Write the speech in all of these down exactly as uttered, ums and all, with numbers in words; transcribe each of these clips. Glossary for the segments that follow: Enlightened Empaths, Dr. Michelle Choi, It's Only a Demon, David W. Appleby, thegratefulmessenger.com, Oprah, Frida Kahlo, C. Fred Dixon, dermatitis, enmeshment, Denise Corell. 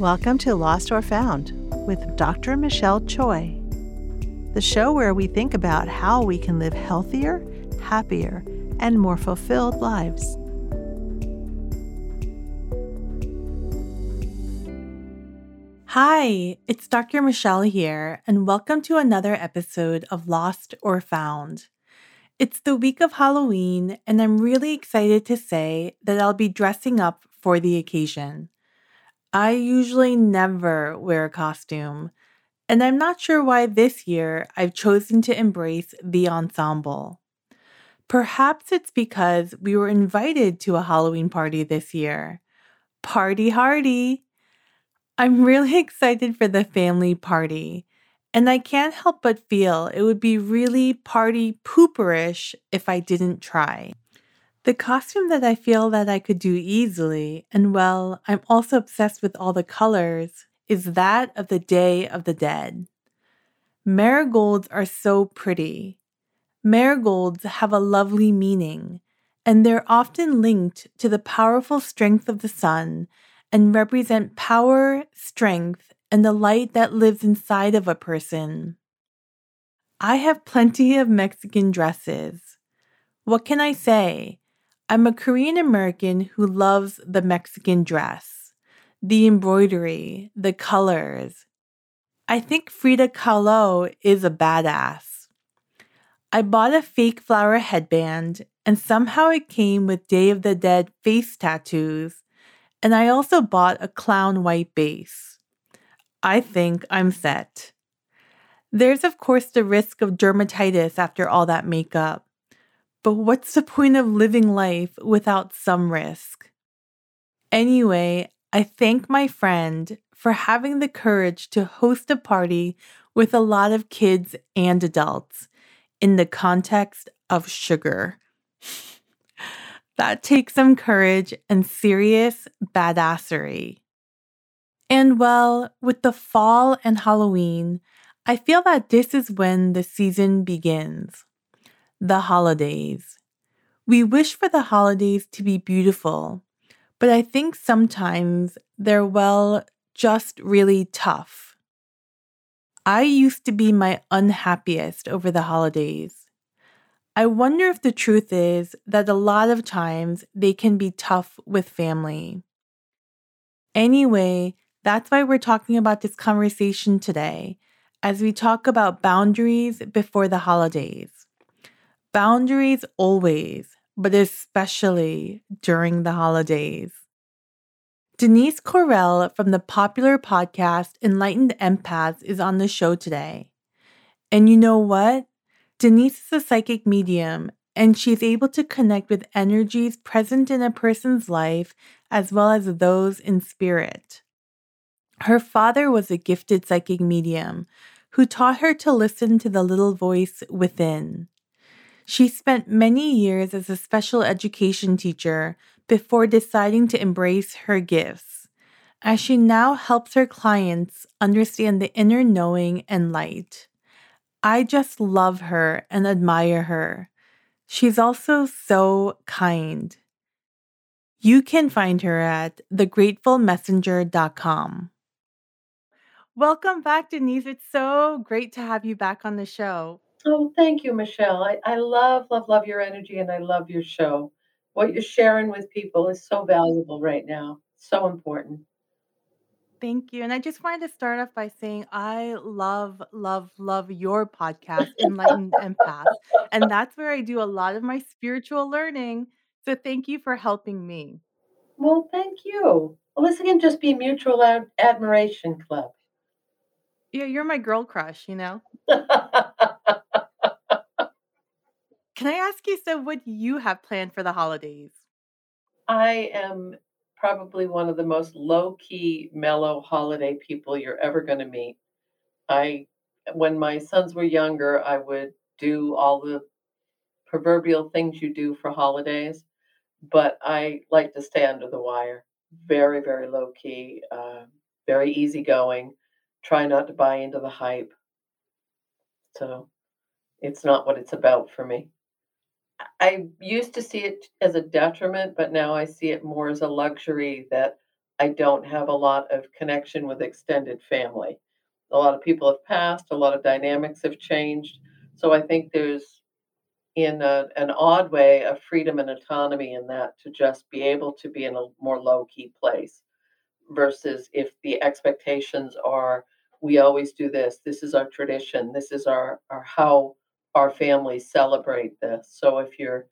Welcome to Lost or Found with Doctor Michelle Choi, the show where we think about how we can live healthier, happier, and more fulfilled lives. Hi, it's Doctor Michelle here, and welcome to another episode of Lost or Found. It's the week of Halloween, and I'm really excited to say that I'll be dressing up for the occasion. I usually never wear a costume, and I'm not sure why this year I've chosen to embrace the ensemble. Perhaps it's because we were invited to a Halloween party this year. Party hardy! I'm really excited for the family party, and I can't help but feel it would be really party pooperish if I didn't try. The costume that I feel that I could do easily, and well, I'm also obsessed with all the colors, is that of the Day of the Dead. Marigolds are so pretty. Marigolds have a lovely meaning, and they're often linked to the powerful strength of the sun and represent power, strength, and the light that lives inside of a person. I have plenty of Mexican dresses. What can I say? I'm a Korean American who loves the Mexican dress, the embroidery, the colors. I think Frida Kahlo is a badass. I bought a fake flower headband, and somehow it came with Day of the Dead face tattoos. And I also bought a clown white base. I think I'm set. There's, of course, the risk of dermatitis after all that makeup. But what's the point of living life without some risk? Anyway, I thank my friend for having the courage to host a party with a lot of kids and adults in the context of sugar. That takes some courage and serious badassery. And well, with the fall and Halloween, I feel that this is when the season begins. The holidays. We wish for the holidays to be beautiful, but I think sometimes they're, well, just really tough. I used to be my unhappiest over the holidays. I wonder if the truth is that a lot of times they can be tough with family. Anyway, that's why we're talking about this conversation today, as we talk about boundaries before the holidays. Boundaries always, but especially during the holidays. Denise Corell from the popular podcast Enlightened Empaths is on the show today. And you know what? Denise is a psychic medium, and she's able to connect with energies present in a person's life as well as those in spirit. Her father was a gifted psychic medium who taught her to listen to the little voice within. She spent many years as a special education teacher before deciding to embrace her gifts, as she now helps her clients understand the inner knowing and light. I just love her and admire her. She's also so kind. You can find her at the grateful messenger dot com. Welcome back, Denise. It's so great to have you back on the show. Oh, thank you, Michelle. I, I love, love, love your energy, and I love your show. What you're sharing with people is so valuable right now. So important. Thank you. And I just wanted to start off by saying I love, love, love your podcast, Enlightened Empath. And that's where I do a lot of my spiritual learning. So thank you for helping me. Well, thank you. Well, this can just be mutual ad- admiration club. Yeah, you're my girl crush, you know? Can I ask you, so what do you have planned for the holidays? I am probably one of the most low-key, mellow holiday people you're ever going to meet. I, when my sons were younger, I would do all the proverbial things you do for holidays, but I like to stay under the wire. Very, very low-key, uh, very easygoing. Try not to buy into the hype. So it's not what it's about for me. I used to see it as a detriment, but now I see it more as a luxury that I don't have a lot of connection with extended family. A lot of people have passed, a lot of dynamics have changed. So I think there's, in a, an odd way, a freedom and autonomy in that, to just be able to be in a more low-key place versus if the expectations are, we always do this, this is our tradition, this is our, our how our families celebrate this. So if you're,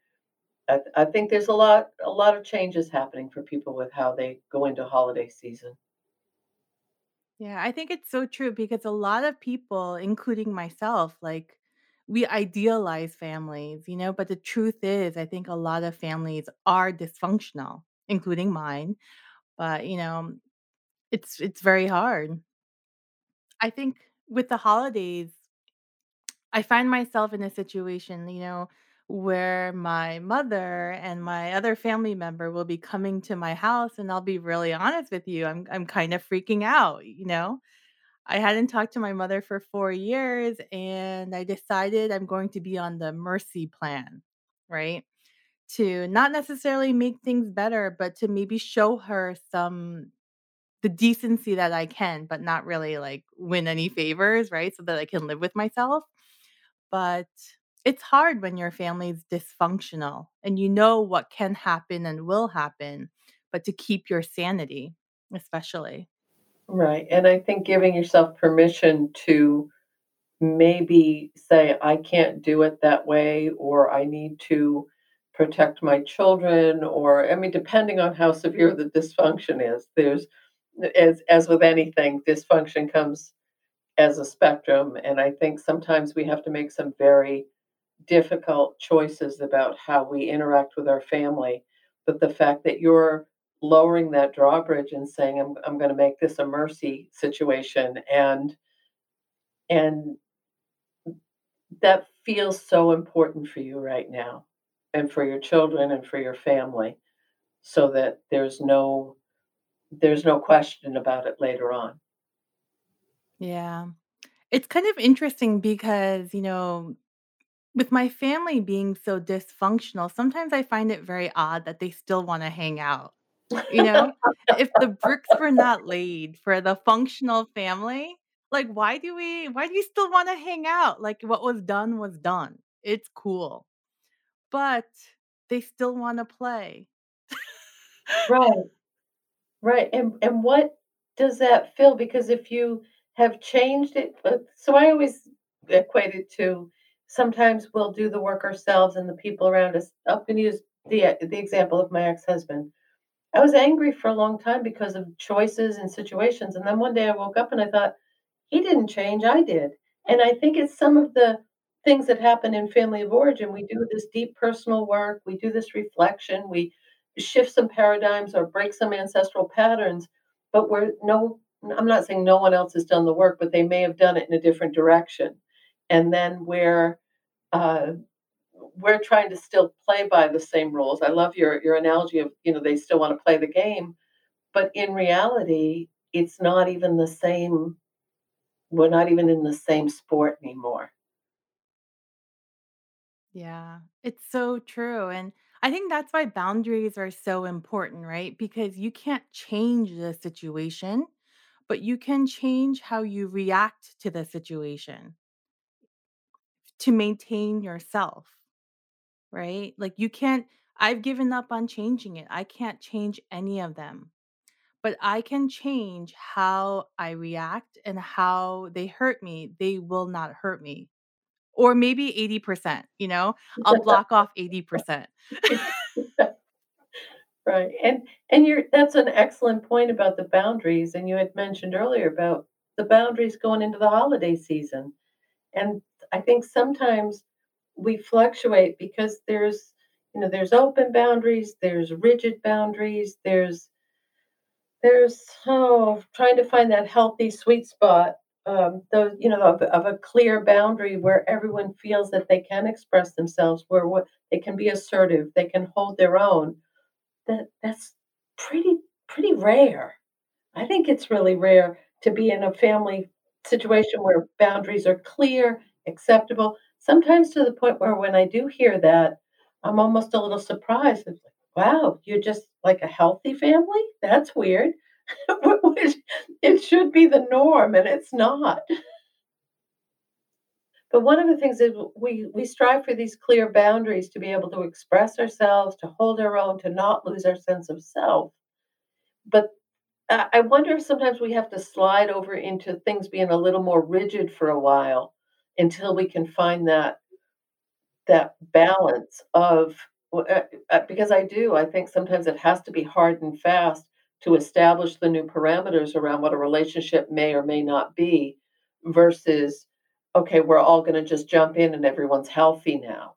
I, th- I think there's a lot, a lot of changes happening for people with how they go into holiday season. Yeah, I think it's so true, because a lot of people, including myself, like, we idealize families, you know, but the truth is, I think a lot of families are dysfunctional, including mine. But, you know, it's it's very hard. I think with the holidays, I find myself in a situation, you know, where my mother and my other family member will be coming to my house, and I'll be really honest with you, I'm I'm kind of freaking out, you know. I hadn't talked to my mother for four years, and I decided I'm going to be on the mercy plan, right? To not necessarily make things better, but to maybe show her some the decency that I can, but not really like win any favors, right? So that I can live with myself. But it's hard when your family's dysfunctional and you know what can happen and will happen, but to keep your sanity, especially. Right. And I think giving yourself permission to maybe say, I can't do it that way, or I need to protect my children, or, I mean, depending on how severe the dysfunction is, there's, as as with anything, dysfunction comes as a spectrum. And I think sometimes we have to make some very difficult choices about how we interact with our family. But the fact that you're lowering that drawbridge and saying, I'm I'm going to make this a mercy situation, and and that feels so important for you right now, and for your children and for your family, so that there's no there's no question about it later on. Yeah. It's kind of interesting because, you know, with my family being so dysfunctional, sometimes I find it very odd that they still want to hang out. You know, if the bricks were not laid for the functional family, like, why do we, why do you still want to hang out? Like, what was done was done. It's cool. But they still want to play. Right. Right. And and what does that feel? Because if you have changed it, so I always equate it to, sometimes we'll do the work ourselves and the people around us. I often use the the example of my ex-husband. I was angry for a long time because of choices and situations. And then one day I woke up and I thought, he didn't change, I did. And I think it's some of the things that happen in family of origin. We do this deep personal work. We do this reflection. We shift some paradigms or break some ancestral patterns, but we're no, I'm not saying no one else has done the work, but they may have done it in a different direction. And then we're, uh, we're trying to still play by the same rules. I love your, your analogy of, you know, they still want to play the game, but in reality, it's not even the same. We're not even in the same sport anymore. Yeah, it's so true. And I think that's why boundaries are so important, right? Because you can't change the situation, but you can change how you react to the situation to maintain yourself, right? Like, you can't, I've given up on changing it. I can't change any of them, but I can change how I react and how they hurt me. They will not hurt me. Or maybe eighty percent, you know, I'll block off eighty percent. Right. And, and you're, that's an excellent point about the boundaries. And you had mentioned earlier about the boundaries going into the holiday season. And I think sometimes we fluctuate because there's, you know, there's open boundaries, there's rigid boundaries, there's, there's, oh, trying to find that healthy sweet spot. Um, those, you know, of, of a clear boundary where everyone feels that they can express themselves, where what they can be assertive, they can hold their own. That that's pretty pretty rare. I think it's really rare to be in a family situation where boundaries are clear, acceptable. Sometimes to the point where when I do hear that, I'm almost a little surprised. It's like, wow, you're just like a healthy family? That's weird. It should be the norm, and it's not. But one of the things is we, we strive for these clear boundaries to be able to express ourselves, to hold our own, to not lose our sense of self. But I wonder if sometimes we have to slide over into things being a little more rigid for a while until we can find that that balance of, because I do, I think sometimes it has to be hard and fast to establish the new parameters around what a relationship may or may not be versus, okay, we're all going to just jump in and everyone's healthy now.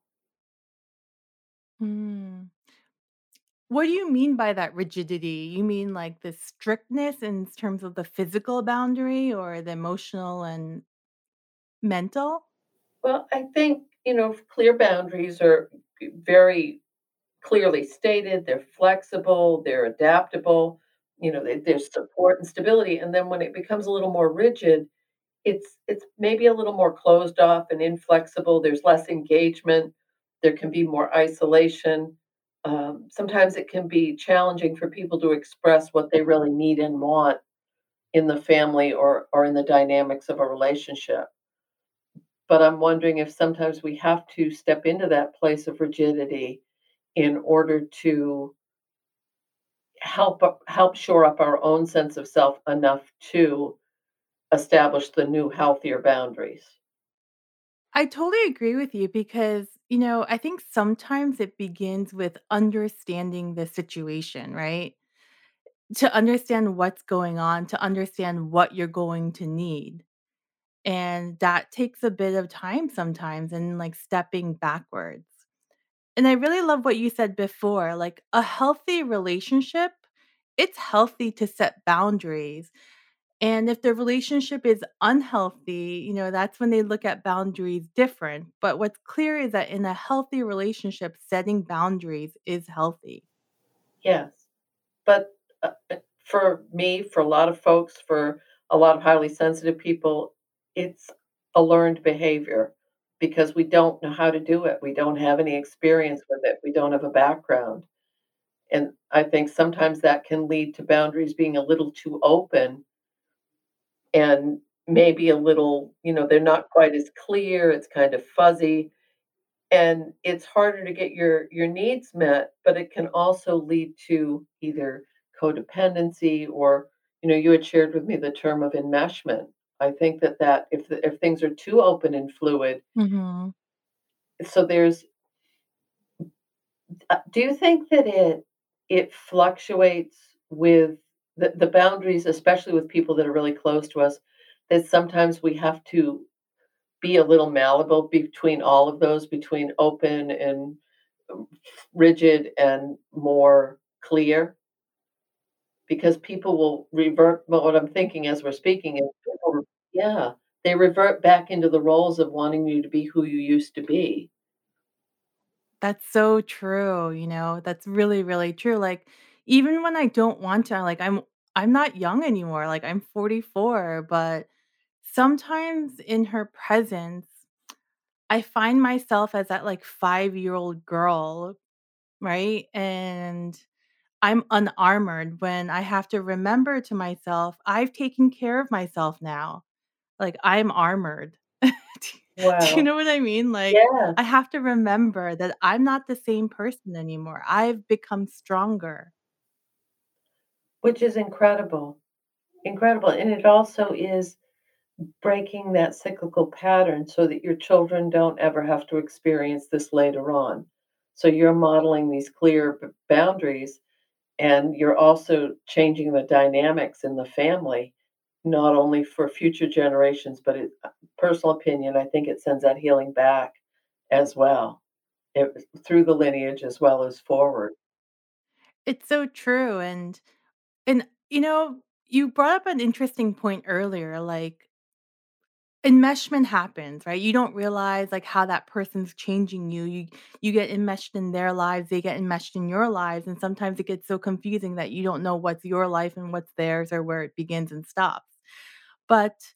Mm. What do you mean by that rigidity? You mean like the strictness in terms of the physical boundary or the emotional and mental? Well, I think, you know, clear boundaries are very clearly stated. They're flexible, they're adaptable, you know, there's support and stability. And then when it becomes a little more rigid, It's it's maybe a little more closed off and inflexible. There's less engagement. There can be more isolation. Um, sometimes it can be challenging for people to express what they really need and want in the family or or in the dynamics of a relationship. But I'm wondering if sometimes we have to step into that place of rigidity in order to help help shore up our own sense of self enough to establish the new, healthier boundaries. I totally agree with you because, you know, I think sometimes it begins with understanding the situation, right? To understand what's going on, to understand what you're going to need. And that takes a bit of time sometimes and like stepping backwards. And I really love what you said before, like a healthy relationship, it's healthy to set boundaries. And if the relationship is unhealthy, you know, that's when they look at boundaries different. But what's clear is that in a healthy relationship, setting boundaries is healthy. Yes. But uh, for me, for a lot of folks, for a lot of highly sensitive people, it's a learned behavior because we don't know how to do it. We don't have any experience with it. We don't have a background. And I think sometimes that can lead to boundaries being a little too open. And maybe a little, you know, they're not quite as clear. It's kind of fuzzy. And it's harder to get your, your needs met, but it can also lead to either codependency or, you know, you had shared with me the term of enmeshment. I think that, that if the, if things are too open and fluid, mm-hmm. so there's, do you think that it it fluctuates with The, the boundaries, especially with people that are really close to us, that sometimes we have to be a little malleable between all of those, between open and rigid and more clear? Because people will revert, well, what I'm thinking as we're speaking is, people, yeah, they revert back into the roles of wanting you to be who you used to be. That's so true, you know, that's really, really true. Like, even when I don't want to, like I'm I'm not young anymore, like I'm forty-four, but sometimes in her presence, I find myself as that like five-year-old girl, right? And I'm unarmored when I have to remember to myself, I've taken care of myself now. Like I'm armored. Wow. Do you know what I mean? Like yeah. I have to remember that I'm not the same person anymore. I've become stronger. Which is incredible, incredible. And it also is breaking that cyclical pattern so that your children don't ever have to experience this later on. So you're modeling these clear boundaries and you're also changing the dynamics in the family, not only for future generations, but it, personal opinion, I think it sends that healing back as well, it, through the lineage as well as forward. It's so true. And And, you know, you brought up an interesting point earlier, like enmeshment happens, right? You don't realize like how that person's changing you. You you get enmeshed in their lives, they get enmeshed in your lives. And sometimes it gets so confusing that you don't know what's your life and what's theirs or where it begins and stops. But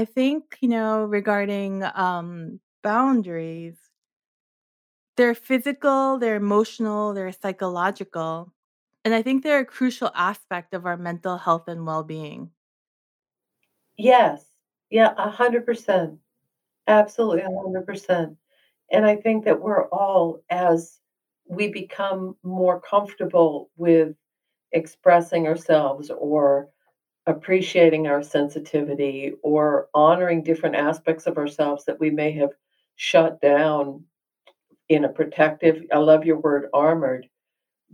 I think, you know, regarding um, boundaries, they're physical, they're emotional, they're psychological. And I think they're a crucial aspect of our mental health and well-being. Yes. Yeah, one hundred percent. Absolutely, one hundred percent. And I think that we're all, as we become more comfortable with expressing ourselves or appreciating our sensitivity or honoring different aspects of ourselves that we may have shut down in a protective, I love your word, armored,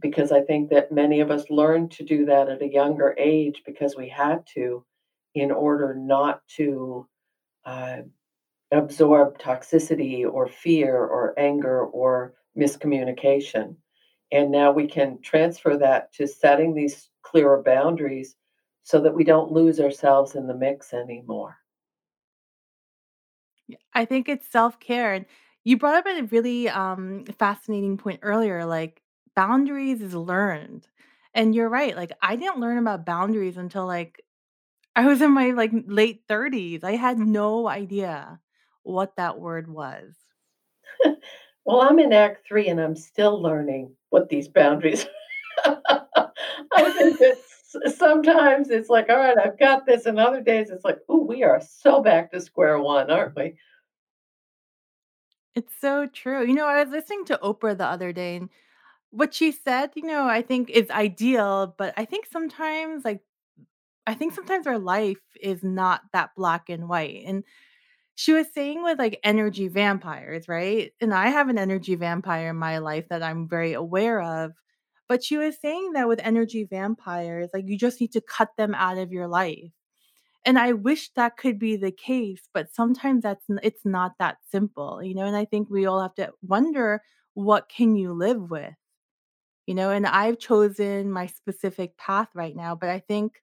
because I think that many of us learned to do that at a younger age because we had to in order not to uh, absorb toxicity or fear or anger or miscommunication. And now we can transfer that to setting these clearer boundaries so that we don't lose ourselves in the mix anymore. I think it's self-care. And you brought up a really um, fascinating point earlier, like boundaries is learned. And you're right. Like I didn't learn about boundaries until like I was in my like late thirties. I had no idea what that word was. Well, I'm in Act Three and I'm still learning what these boundaries are. I think that sometimes it's like, all right, I've got this. And other days it's like, oh, we are so back to square one, aren't we? It's so true. You know, I was listening to Oprah the other day, and what she said, you know, I think is ideal, but I think sometimes like I think sometimes our life is not that black and white. And she was saying with like energy vampires, right? And I have an energy vampire in my life that I'm very aware of. But she was saying that with energy vampires, like you just need to cut them out of your life. And I wish that could be the case, but sometimes that's it's not that simple, you know? And I think we all have to wonder, what can you live with? You know, and I've chosen my specific path right now, but I think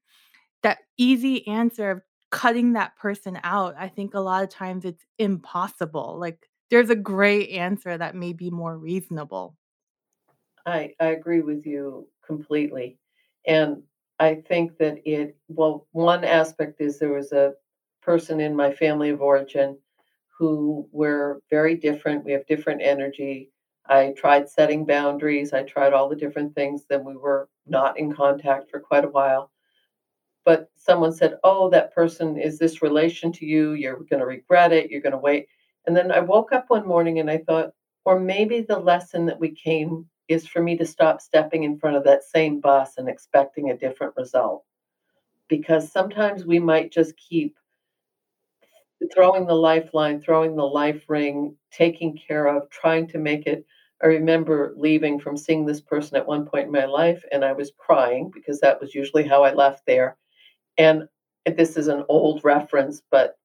that easy answer of cutting that person out, I think a lot of times it's impossible. Like there's a great answer that may be more reasonable. I, I agree with you completely. And I think that it, well, one aspect is there was a person in my family of origin who were very different. We have different energy. I tried setting boundaries. I tried all the different things. Then we were not in contact for quite a while. But someone said, oh, that person is this relation to you. You're going to regret it. You're going to wait. And then I woke up one morning and I thought, or maybe the lesson that we came is for me to stop stepping in front of that same bus and expecting a different result. Because sometimes we might just keep throwing the lifeline, throwing the life ring, taking care of, trying to make it. I remember leaving from seeing this person at one point in my life, and I was crying because that was usually how I left there. And this is an old reference, but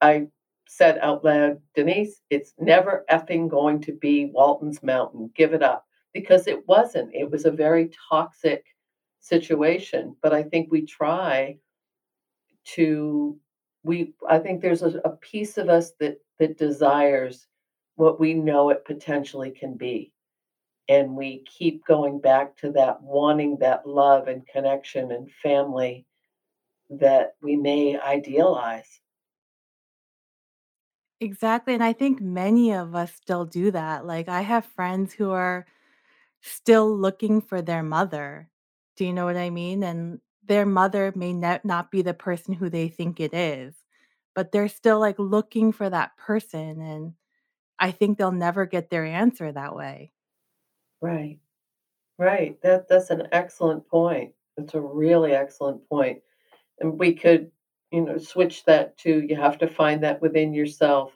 I said out loud, Denise, it's never effing going to be Walton's Mountain. Give it up. Because it wasn't. It was a very toxic situation. But I think we try to, we, I think there's a, a piece of us that, that desires what we know it potentially can be. And we keep going back to that, wanting that love and connection and family that we may idealize. Exactly. And I think many of us still do that. Like I have friends who are still looking for their mother. Do you know what I mean? And their mother may ne- not be the person who they think it is, but they're still like looking for that person. And I think they'll never get their answer that way. Right. Right. That that's an excellent point. That's a really excellent point. And we could, you know, switch that to, you have to find that within yourself.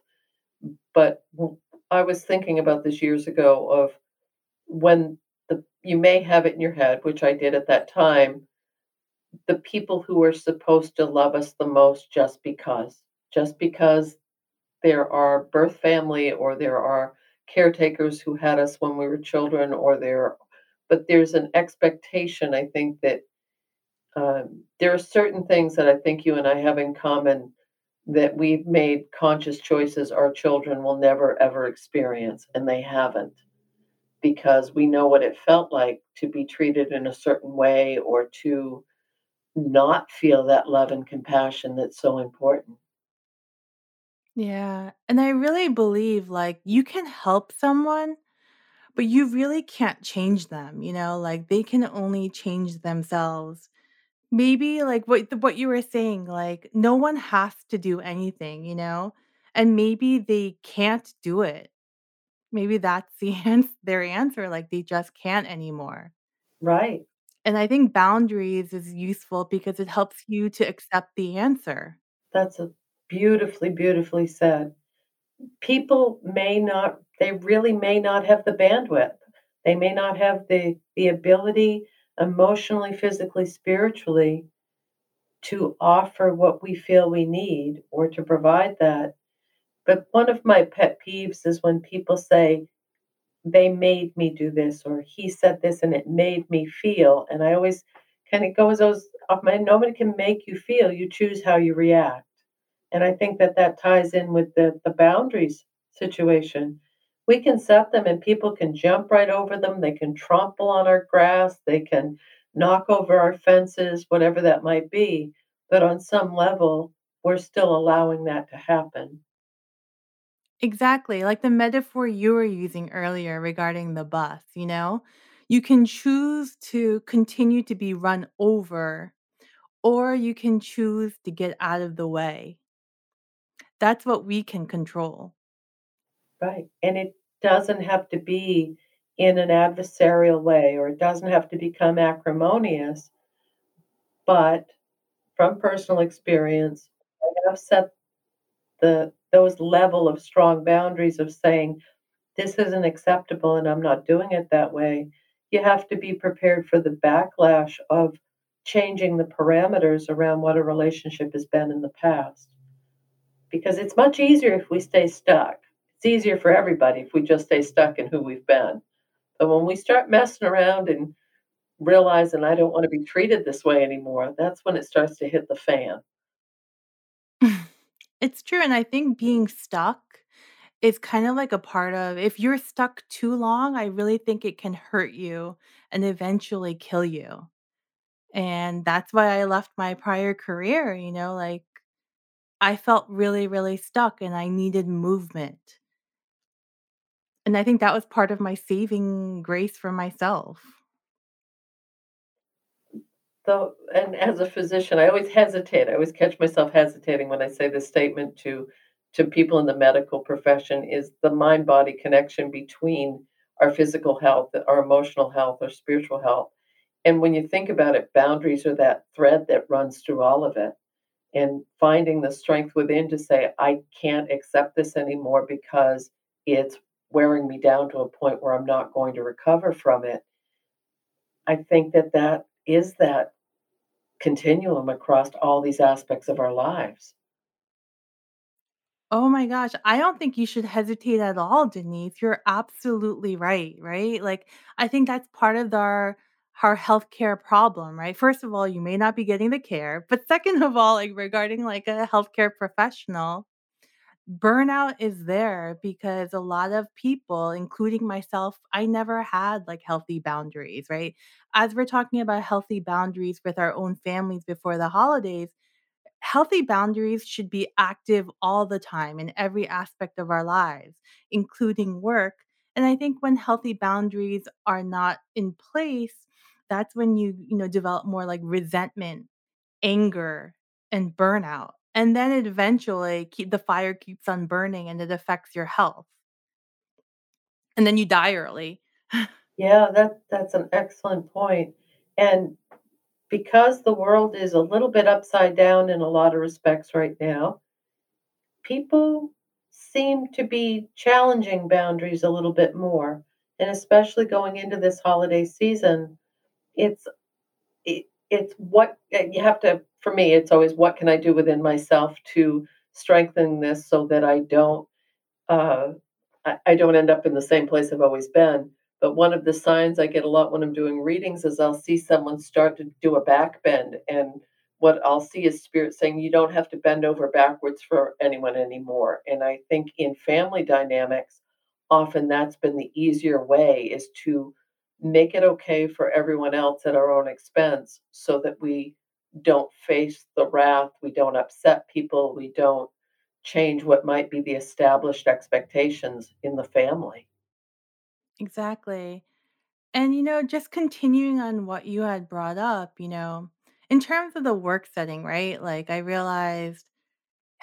But I was thinking about this years ago of when the you may have it in your head, which I did at that time, the people who are supposed to love us the most just because, just because there are birth family or there are caretakers who had us when we were children or there, but there's an expectation, I think, that Um, there are certain things that I think you and I have in common that we've made conscious choices our children will never, ever experience, and they haven't, because we know what it felt like to be treated in a certain way or to not feel that love and compassion that's so important. Yeah. And I really believe like you can help someone, but you really can't change them, you know, like they can only change themselves. Maybe like what what you were saying, like no one has to do anything, you know, and maybe they can't do it. Maybe that's the answer, their answer, like they just can't anymore. Right. And I think boundaries is useful because it helps you to accept the answer. That's a beautifully, beautifully said. People may not, they really may not have the bandwidth. They may not have the, the ability emotionally, physically, spiritually to offer what we feel we need or to provide that. But one of my pet peeves is when people say, they made me do this, or he said this and it made me feel. And I always kind of go as those off my, nobody can make you feel, you choose how you react. And I think that that ties in with the, the boundaries situation. We can set them and people can jump right over them. They can trample on our grass. They can knock over our fences, whatever that might be. But on some level, we're still allowing that to happen. Exactly. Like the metaphor you were using earlier regarding the bus, you know, you can choose to continue to be run over, or you can choose to get out of the way. That's what we can control. Right. And it doesn't have to be in an adversarial way, or it doesn't have to become acrimonious. But from personal experience, I have set the those level of strong boundaries of saying, this isn't acceptable and I'm not doing it that way. You have to be prepared for the backlash of changing the parameters around what a relationship has been in the past. Because it's much easier if we stay stuck. It's easier for everybody if we just stay stuck in who we've been. But when we start messing around and realizing I don't want to be treated this way anymore, that's when it starts to hit the fan. It's true. And I think being stuck is kind of like a part of, if you're stuck too long, I really think it can hurt you and eventually kill you. And that's why I left my prior career, you know, like I felt really, really stuck and I needed movement. And I think that was part of my saving grace for myself. So, and as a physician, I always hesitate. I always catch myself hesitating when I say this statement to, to people in the medical profession is the mind-body connection between our physical health, our emotional health, our spiritual health. And when you think about it, boundaries are that thread that runs through all of it. And finding the strength within to say, I can't accept this anymore because it's wearing me down to a point where I'm not going to recover from it. I think that that is that continuum across all these aspects of our lives. Oh my gosh, I don't think you should hesitate at all, Denise. You're absolutely right, right? Like I think that's part of our our healthcare problem, right? First of all, you may not be getting the care, but second of all, like regarding like a healthcare professional, burnout is there because a lot of people, including myself, I never had like healthy boundaries, right? As we're talking about healthy boundaries with our own families before the holidays, healthy boundaries should be active all the time in every aspect of our lives, including work. And I think when healthy boundaries are not in place, that's when you, you know, develop more like resentment, anger, and burnout. And then it eventually, keep, the fire keeps on burning and it affects your health. And then you die early. Yeah, that that's an excellent point. And because the world is a little bit upside down in a lot of respects right now, people seem to be challenging boundaries a little bit more. And especially going into this holiday season, it's it, it's what you have to, for me, it's always what can I do within myself to strengthen this so that I don't uh, I, I don't end up in the same place I've always been. But one of the signs I get a lot when I'm doing readings is I'll see someone start to do a back bend. And what I'll see is spirit saying, you don't have to bend over backwards for anyone anymore. And I think in family dynamics, often that's been the easier way is to make it okay for everyone else at our own expense so that we don't face the wrath, we don't upset people, we don't change what might be the established expectations in the family. Exactly. And, you know, just continuing on what you had brought up, you know, in terms of the work setting, right? Like, I realized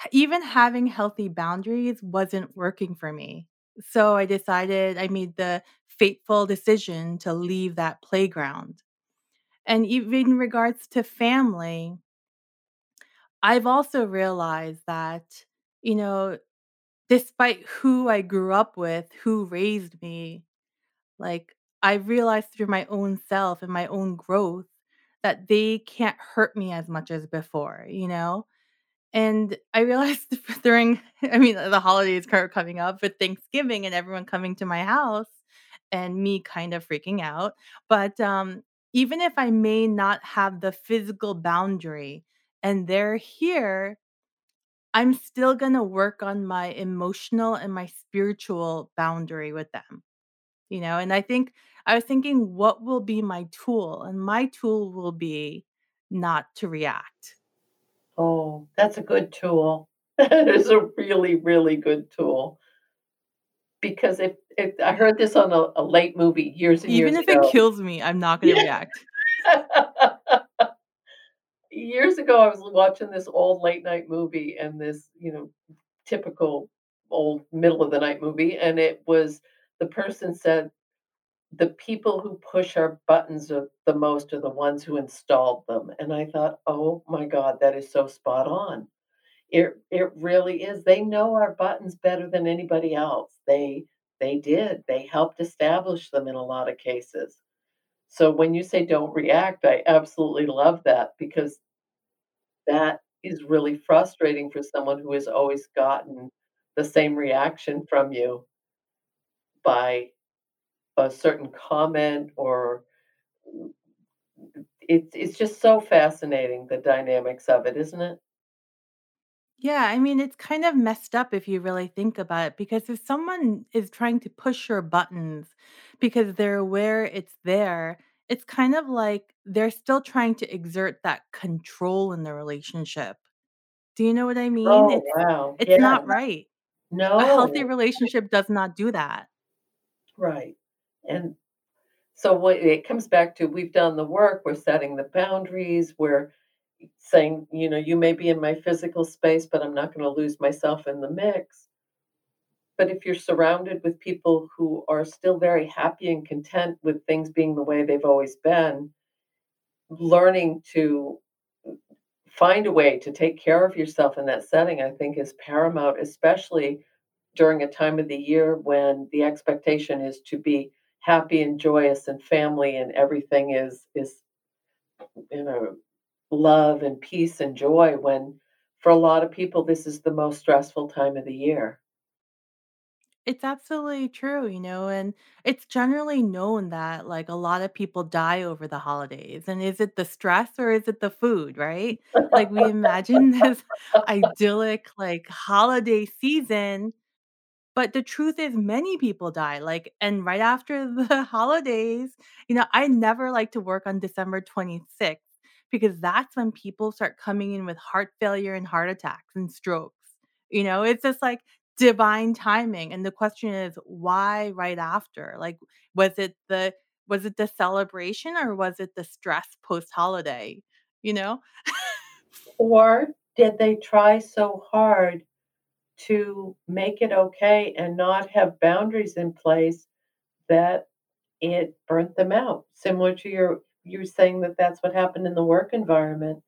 h- even having healthy boundaries wasn't working for me. So I decided I made the fateful decision to leave that playground. And even in regards to family, I've also realized that, you know, despite who I grew up with, who raised me, like I realized through my own self and my own growth that they can't hurt me as much as before, you know? And I realized during, I mean, the holidays are coming up with Thanksgiving and everyone coming to my house and me kind of freaking out. But um, even if I may not have the physical boundary and they're here, I'm still going to work on my emotional and my spiritual boundary with them, you know? And I think I was thinking, what will be my tool? And my tool will be not to react. Oh, that's a good tool. That is a really, really good tool. Because if, if I heard this on a, a late movie years and Even years if ago. it kills me, I'm not going to Yeah. react. Years ago, I was watching this old late night movie and this, you know, typical old middle of the night movie. And it was, the person said, the people who push our buttons are the most are the ones who installed them. And I thought, oh my God, that is so spot on. It it really is. They know our buttons better than anybody else. They they did. They helped establish them in a lot of cases. So when you say don't react, I absolutely love that, because that is really frustrating for someone who has always gotten the same reaction from you by a certain comment, or it's it's just so fascinating, the dynamics of it, isn't it? Yeah, I mean, it's kind of messed up if you really think about it, because if someone is trying to push your buttons because they're aware it's there, it's kind of like they're still trying to exert that control in the relationship. Do you know what I mean? Oh It's wow. it's Yeah. not right. A healthy No. relationship does not do that. Right. And so what it comes back to, we've done the work, we're setting the boundaries, we're saying, you know, you may be in my physical space, but I'm not going to lose myself in the mix. But if you're surrounded with people who are still very happy and content with things being the way they've always been, learning to find a way to take care of yourself in that setting, I think, is paramount, especially during a time of the year when the expectation is to be happy and joyous and family, and everything is is you know love and peace and joy, when for a lot of people this is the most stressful time of the year. It's absolutely true, you know, and it's generally known that like a lot of people die over the holidays. And is it the stress or is it the food, right? Like we imagine this idyllic like holiday season, but the truth is many people die like and right after the holidays. You know, I never like to work on December twenty-sixth because that's when people start coming in with heart failure and heart attacks and strokes. You know, it's just like divine timing. And the question is, why right after? Like, was it the was it the celebration or was it the stress post holiday? You know? Or did they try so hard to make it okay and not have boundaries in place that it burnt them out, similar to your you're saying that that's what happened in the work environment?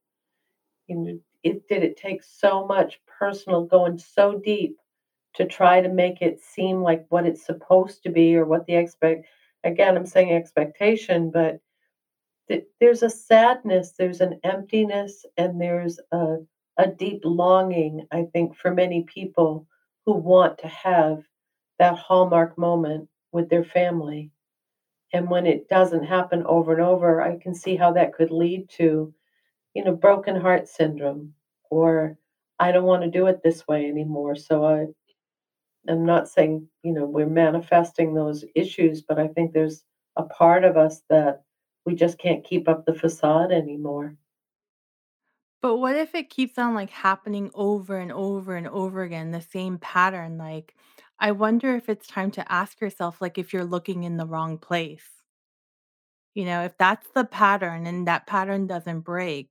You know, it did it take so much personal, going so deep to try to make it seem like what it's supposed to be, or what the expect again I'm saying expectation, but th- there's a sadness, there's an emptiness, and there's a a deep longing, I think, for many people who want to have that hallmark moment with their family. And when it doesn't happen over and over, I can see how that could lead to, you know, broken heart syndrome, or I don't want to do it this way anymore. So I, I'm not saying, you know, we're manifesting those issues, but I think there's a part of us that we just can't keep up the facade anymore. But what if it keeps on like happening over and over and over again, the same pattern? Like, I wonder if it's time to ask yourself, like, if you're looking in the wrong place. You know, if that's the pattern and that pattern doesn't break,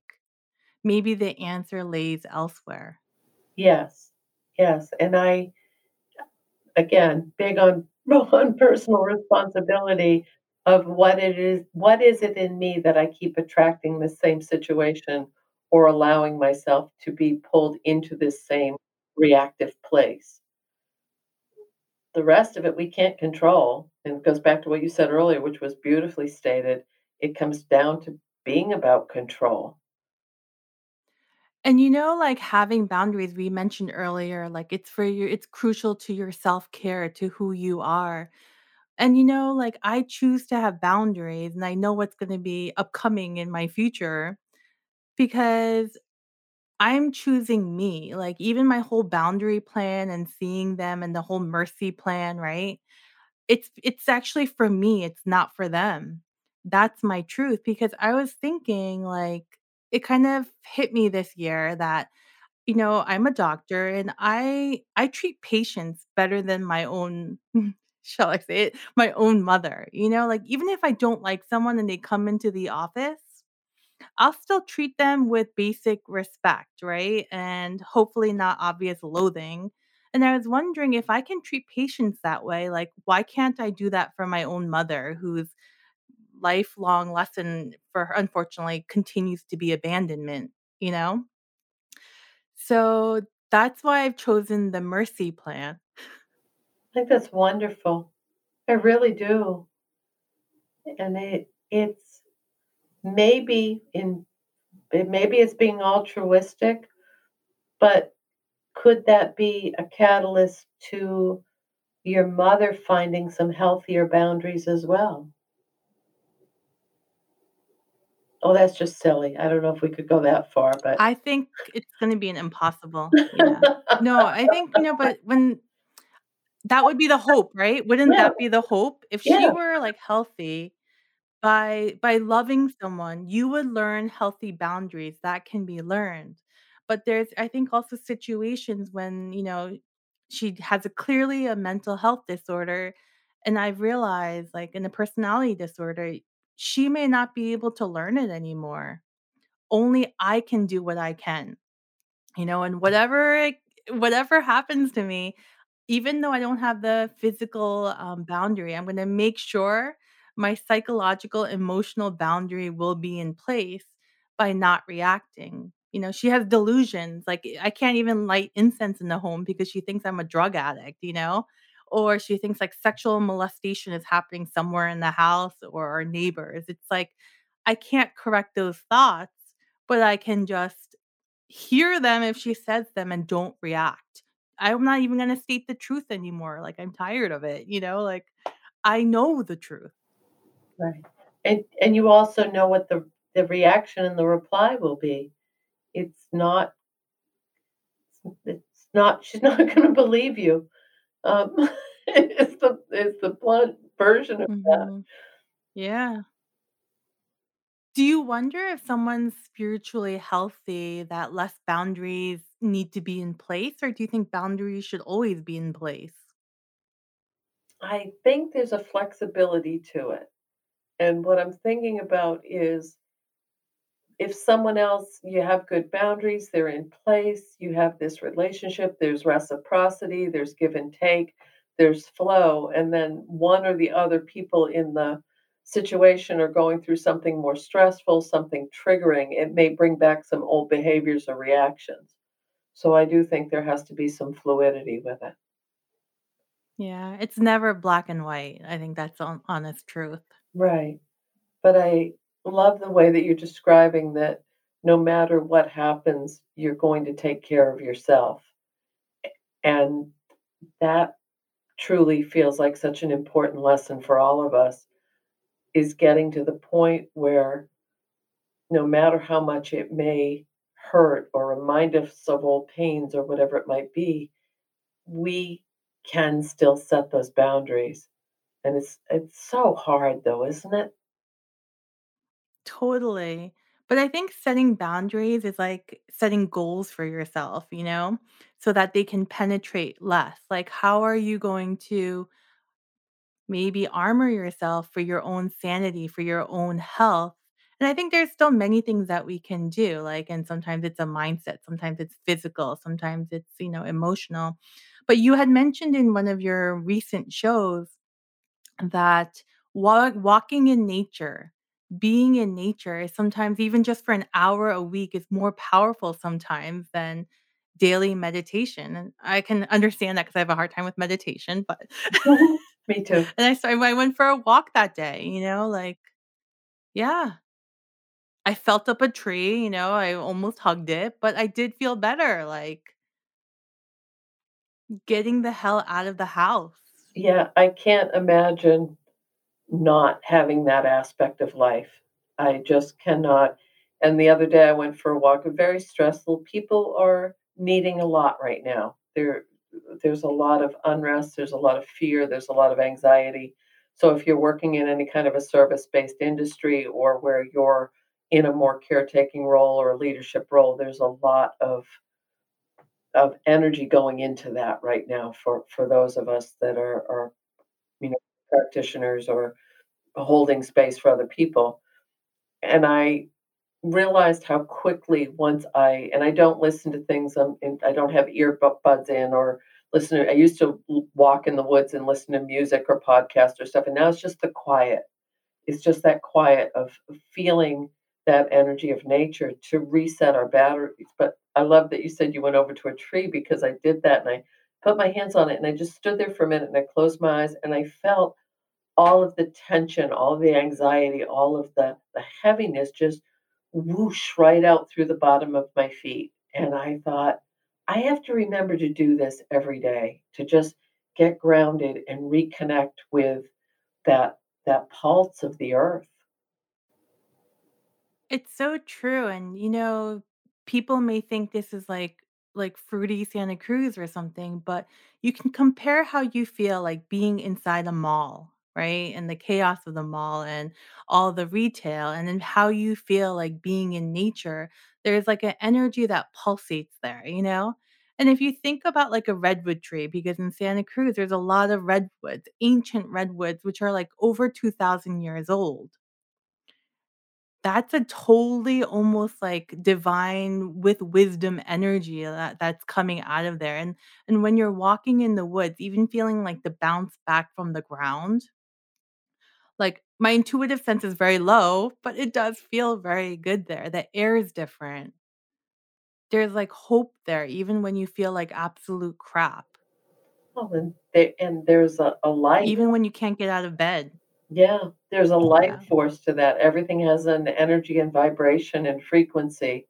maybe the answer lays elsewhere. Yes. Yes. And I, again, big on, on personal responsibility of what it is, what is it in me that I keep attracting the same situation or allowing myself to be pulled into this same reactive place. The rest of it we can't control. And it goes back to what you said earlier, which was beautifully stated. It comes down to being about control. And, you know, like having boundaries, we mentioned earlier, like it's for you, it's crucial to your self-care, to who you are. And, you know, like I choose to have boundaries and I know what's going to be upcoming in my future because I'm choosing me. Like even my whole boundary plan and seeing them and the whole mercy plan, right? It's it's actually for me. It's not for them. That's my truth. Because I was thinking, like, it kind of hit me this year that, you know, I'm a doctor and I I treat patients better than my own, shall I say it, my own mother. You know, like even if I don't like someone and they come into the office, I'll still treat them with basic respect, right? And hopefully not obvious loathing. And I was wondering if I can treat patients that way, like, why can't I do that for my own mother, whose lifelong lesson for her, unfortunately, continues to be abandonment, you know? So that's why I've chosen the mercy plan. I think that's wonderful. I really do. And it it's, Maybe in maybe it's being altruistic, but could that be a catalyst to your mother finding some healthier boundaries as well? Oh, that's just silly. I don't know if we could go that far, but I think it's going to be an impossible. Yeah. No, I think, you know, but when that would be the hope, right? Wouldn't yeah. that be the hope? If she yeah. were like healthy. By by loving someone, you would learn healthy boundaries that can be learned. But there's, I think, also situations when, you know, she has a clearly a mental health disorder. And I've realized, like in a personality disorder, she may not be able to learn it anymore. Only I can do what I can, you know, and whatever, whatever happens to me, even though I don't have the physical um, boundary, I'm going to make sure my psychological, emotional boundary will be in place by not reacting. You know, she has delusions. Like I can't even light incense in the home because she thinks I'm a drug addict, you know, or she thinks like sexual molestation is happening somewhere in the house or our neighbors. It's like, I can't correct those thoughts, but I can just hear them if she says them and don't react. I'm not even going to state the truth anymore. Like I'm tired of it, you know, like I know the truth. Right. And and you also know what the, the reaction and the reply will be. It's not, it's not, she's not going to believe you. Um, it's the, it's the blunt version of mm-hmm. that. Yeah. Do you wonder if someone's spiritually healthy that less boundaries need to be in place, or do you think boundaries should always be in place? I think there's a flexibility to it. And what I'm thinking about is if someone else, you have good boundaries, they're in place, you have this relationship, there's reciprocity, there's give and take, there's flow. And then one or the other people in the situation are going through something more stressful, something triggering. It may bring back some old behaviors or reactions. So I do think there has to be some fluidity with it. Yeah, it's never black and white. I think that's the honest truth. Right. But I love the way that you're describing that no matter what happens, you're going to take care of yourself. And that truly feels like such an important lesson for all of us, is getting to the point where no matter how much it may hurt or remind us of old pains or whatever it might be, we can still set those boundaries. And it's it's so hard though, isn't it? Totally. But I think setting boundaries is like setting goals for yourself, you know, so that they can penetrate less. Like, how are you going to maybe armor yourself for your own sanity, for your own health? And I think there's still many things that we can do. Like, and sometimes it's a mindset, sometimes it's physical, sometimes it's, you know, emotional. But you had mentioned in one of your recent shows that wa- walking in nature, being in nature is sometimes, even just for an hour a week, is more powerful sometimes than daily meditation. And I can understand that because I have a hard time with meditation, but me too. And I started, I went for a walk that day, you know, like, yeah, I felt up a tree, you know, I almost hugged it, but I did feel better, like getting the hell out of the house. Yeah, I can't imagine not having that aspect of life. I just cannot. And the other day I went for a walk. Very stressful. People are needing a lot right now. There, there's a lot of unrest. There's a lot of fear. There's a lot of anxiety. So if you're working in any kind of a service-based industry, or where you're in a more caretaking role or a leadership role, there's a lot of of energy going into that right now for, for those of us that are, are you know, practitioners or holding space for other people. And I realized how quickly once I, and I don't listen to things, I'm in, I don't have earbuds in or listen to, I used to walk in the woods and listen to music or podcasts or stuff. And now it's just the quiet. It's just that quiet of feeling that energy of nature to reset our batteries. But I love that you said you went over to a tree, because I did that, and I put my hands on it and I just stood there for a minute and I closed my eyes and I felt all of the tension, all of the anxiety, all of the, the heaviness just whoosh right out through the bottom of my feet. And I thought, I have to remember to do this every day, to just get grounded and reconnect with that, that pulse of the earth. It's so true. And, you know, people may think this is like, like fruity Santa Cruz or something, but you can compare how you feel like being inside a mall, right? And the chaos of the mall and all the retail, and then how you feel like being in nature. There's like an energy that pulsates there, you know? And if you think about like a redwood tree, because in Santa Cruz, there's a lot of redwoods, ancient redwoods, which are like over two thousand years old. That's a totally almost like divine with wisdom energy that, that's coming out of there. And and when you're walking in the woods, even feeling like the bounce back from the ground, like my intuitive sense is very low, but it does feel very good there. The air is different. There's like hope there, even when you feel like absolute crap. Well, and, there, and there's a, a light. Even when you can't get out of bed. Yeah, there's a life yeah. force to that. Everything has an energy and vibration and frequency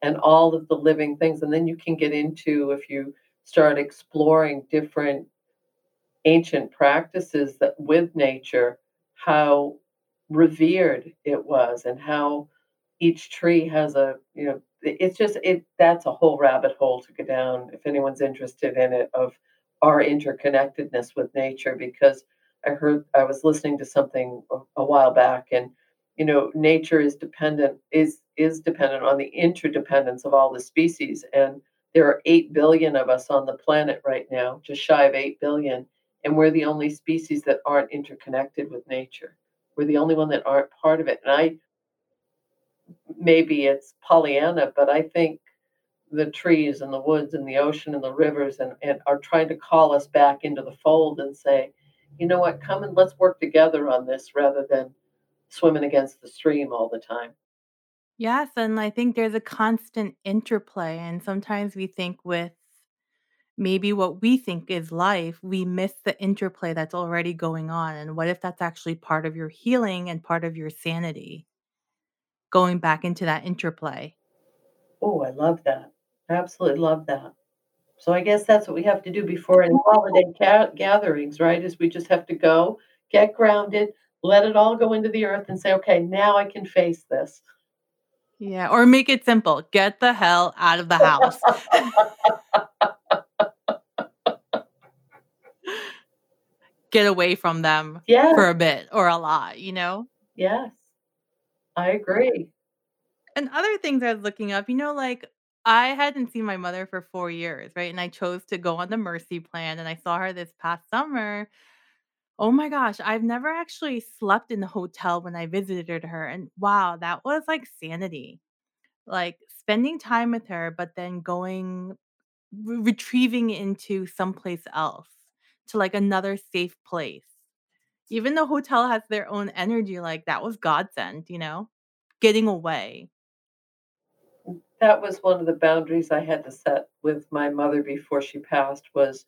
and all of the living things. And then you can get into, if you start exploring different ancient practices that with nature, how revered it was and how each tree has a, you know, it's just, it. that's a whole rabbit hole to go down, if anyone's interested in it, of our interconnectedness with nature. Because I heard, I was listening to something a while back, and, you know, nature is dependent, is, is dependent on the interdependence of all the species. And there are eight billion of us on the planet right now, just shy of eight billion. And we're the only species that aren't interconnected with nature. We're the only one that aren't part of it. And I, maybe it's Pollyanna, but I think the trees and the woods and the ocean and the rivers and, and are trying to call us back into the fold and say, you know what, come and let's work together on this rather than swimming against the stream all the time. Yes. And I think there's a constant interplay. And sometimes we think with maybe what we think is life, we miss the interplay that's already going on. And what if that's actually part of your healing and part of your sanity, going back into that interplay? Oh, I love that. I absolutely love that. So I guess that's what we have to do before any holiday ca- gatherings, right? Is we just have to go, get grounded, let it all go into the earth and say, okay, now I can face this. Yeah, or make it simple. Get the hell out of the house. Get away from them yeah. for a bit or a lot, you know? Yes, I agree. And other things I was looking up, you know, like I hadn't seen my mother for four years, right? And I chose to go on the mercy plan, and I saw her this past summer. Oh my gosh, I've never actually slept in a hotel when I visited her. And wow, that was like sanity. Like spending time with her, but then going re- retrieving into someplace else, to like another safe place. Even the hotel has their own energy. Like that was godsend, you know, getting away. That was one of the boundaries I had to set with my mother before she passed, was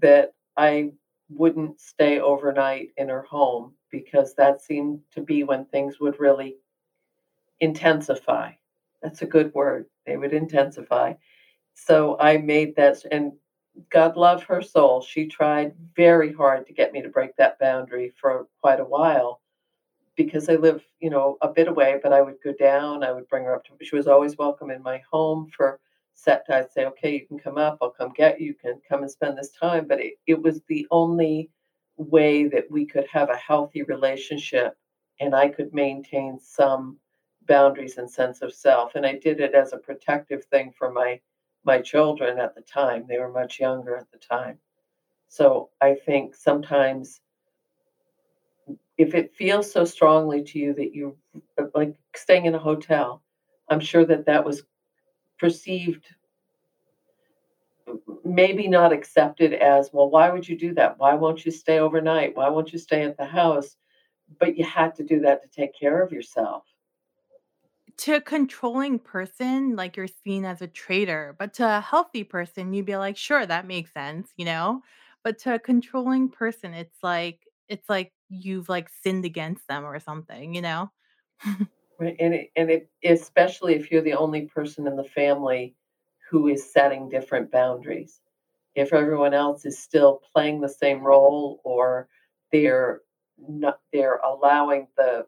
that I wouldn't stay overnight in her home, because that seemed to be when things would really intensify. That's a good word. They would intensify. So I made that, and God love her soul. She tried very hard to get me to break that boundary for quite a while, because I live, you know, a bit away, but I would go down, I would bring her up to, she was always welcome in my home for set. I'd say, okay, you can come up, I'll come get you, you can come and spend this time. But it, it was the only way that we could have a healthy relationship, and I could maintain some boundaries and sense of self. And I did it as a protective thing for my, my children at the time. They were much younger at the time. So I think sometimes if it feels so strongly to you that you like staying in a hotel, I'm sure that that was perceived, maybe not accepted as, well, why would you do that? Why won't you stay overnight? Why won't you stay at the house? But you had to do that to take care of yourself. To a controlling person, like you're seen as a traitor, but to a healthy person, you'd be like, sure, that makes sense, you know? But to a controlling person, it's like, it's like you've like sinned against them or something, you know? Right. And it, and it, especially if you're the only person in the family who is setting different boundaries. If everyone else is still playing the same role, or they're not, they're allowing the,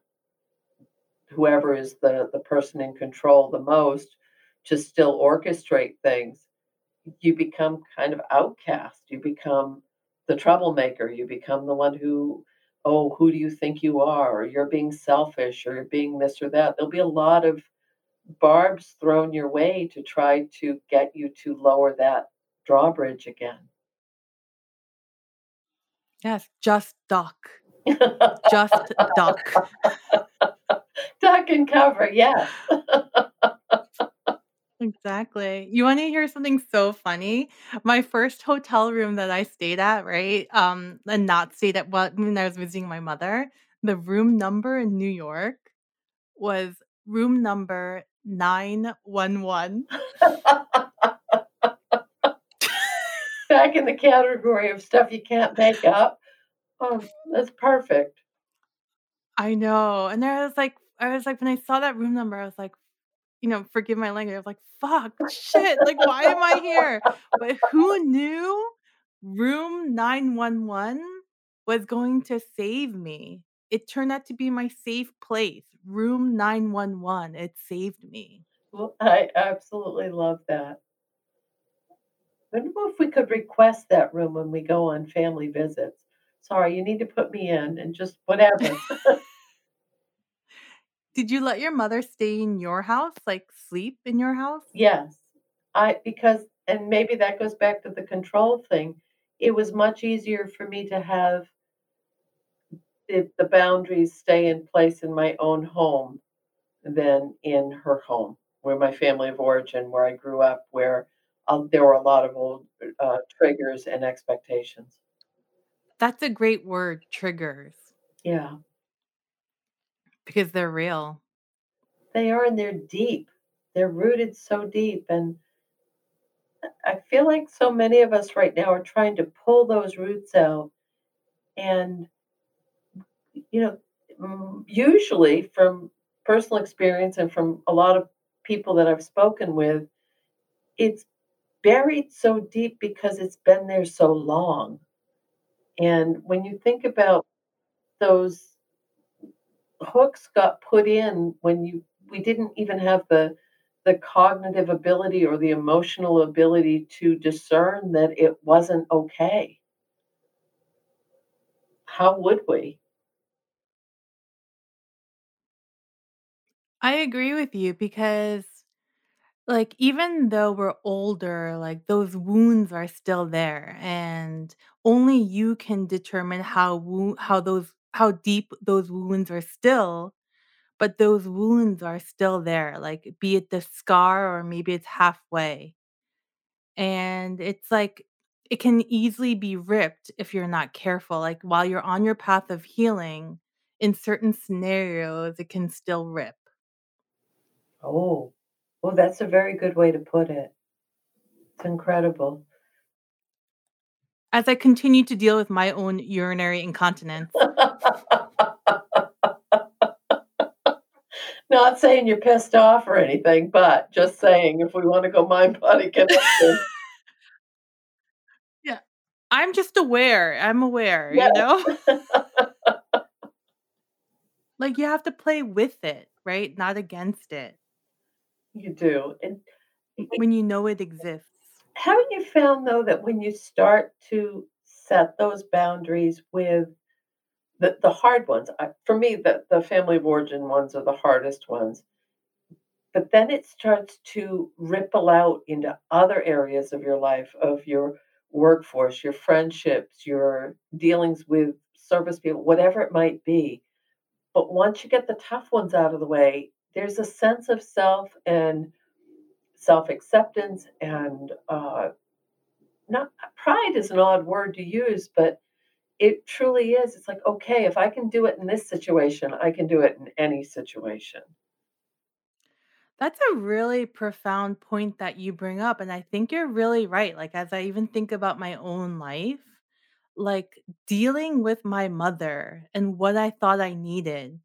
whoever is the, the person in control the most to still orchestrate things, you become kind of outcast. You become the troublemaker. You become the one who, oh, who do you think you are? Or you're being selfish, or you're being this or that. There'll be a lot of barbs thrown your way to try to get you to lower that drawbridge again. Yes, just duck. Just duck. Duck and cover, yeah. Exactly. You want to hear something so funny? My first hotel room that I stayed at, right, um, and not stayed at what, when I was visiting my mother, the room number in New York was room number nine one one. Back in the category of stuff you can't make up. Oh, that's perfect. I know. And there I was like, I was like, when I saw that room number, I was like, you know, forgive my language. I was like, fuck, shit. Like, why am I here? But who knew room nine one one was going to save me? It turned out to be my safe place. Room nine one one. It saved me. Well, I absolutely love that. I wonder if we could request that room when we go on family visits. Sorry, you need to put me in and just whatever. Did you let your mother stay in your house, like sleep in your house? Yes. I because, and maybe that goes back to the control thing. It was much easier for me to have the, the boundaries stay in place in my own home than in her home, where my family of origin, where I grew up, where uh, there were a lot of old uh, triggers and expectations. That's a great word, triggers. Yeah. Because they're real. They are, and they're deep. They're rooted so deep. And I feel like so many of us right now are trying to pull those roots out. And, you know, usually from personal experience and from a lot of people that I've spoken with, it's buried so deep because it's been there so long. And when you think about those hooks got put in when you we didn't even have the the cognitive ability or the emotional ability to discern that it wasn't okay. How would we? I agree with you because, like, even though we're older, like, those wounds are still there, and only you can determine how wo- how those how deep those wounds are still. But those wounds are still there, like, be it the scar or maybe it's halfway. And it's like it can easily be ripped if you're not careful. Like, while you're on your path of healing, in certain scenarios, it can still rip. Oh, well, that's a very good way to put it. It's incredible. As I continue to deal with my own urinary incontinence. Not saying you're pissed off or anything, but just saying if we want to go mind body connection. Yeah. I'm just aware. I'm aware, yeah. You know? Like, you have to play with it, right? Not against it. You do. And when you know it exists. Haven't you found, though, that when you start to set those boundaries with The the hard ones, I, for me, the, the family of origin ones are the hardest ones. But then it starts to ripple out into other areas of your life, of your workforce, your friendships, your dealings with service people, whatever it might be. But once you get the tough ones out of the way, there's a sense of self and self-acceptance and uh, not pride is an odd word to use, but it truly is. It's like, okay, if I can do it in this situation, I can do it in any situation. That's a really profound point that you bring up. And I think you're really right. Like, as I even think about my own life, like dealing with my mother and what I thought I needed.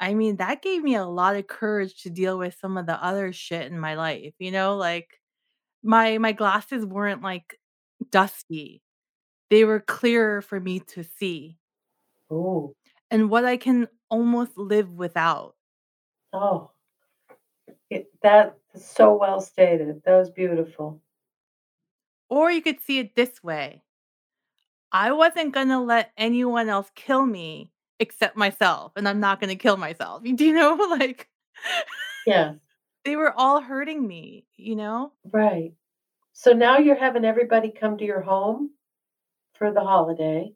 I mean, that gave me a lot of courage to deal with some of the other shit in my life. You know, like my, my glasses weren't like dusty. They were clearer for me to see. Oh. And what I can almost live without. Oh, it, that is so well stated. That was beautiful. Or you could see it this way. I wasn't going to let anyone else kill me except myself. And I'm not going to kill myself. Do you know? Like, yeah, they were all hurting me, you know? Right. So now you're having everybody come to your home? For the holiday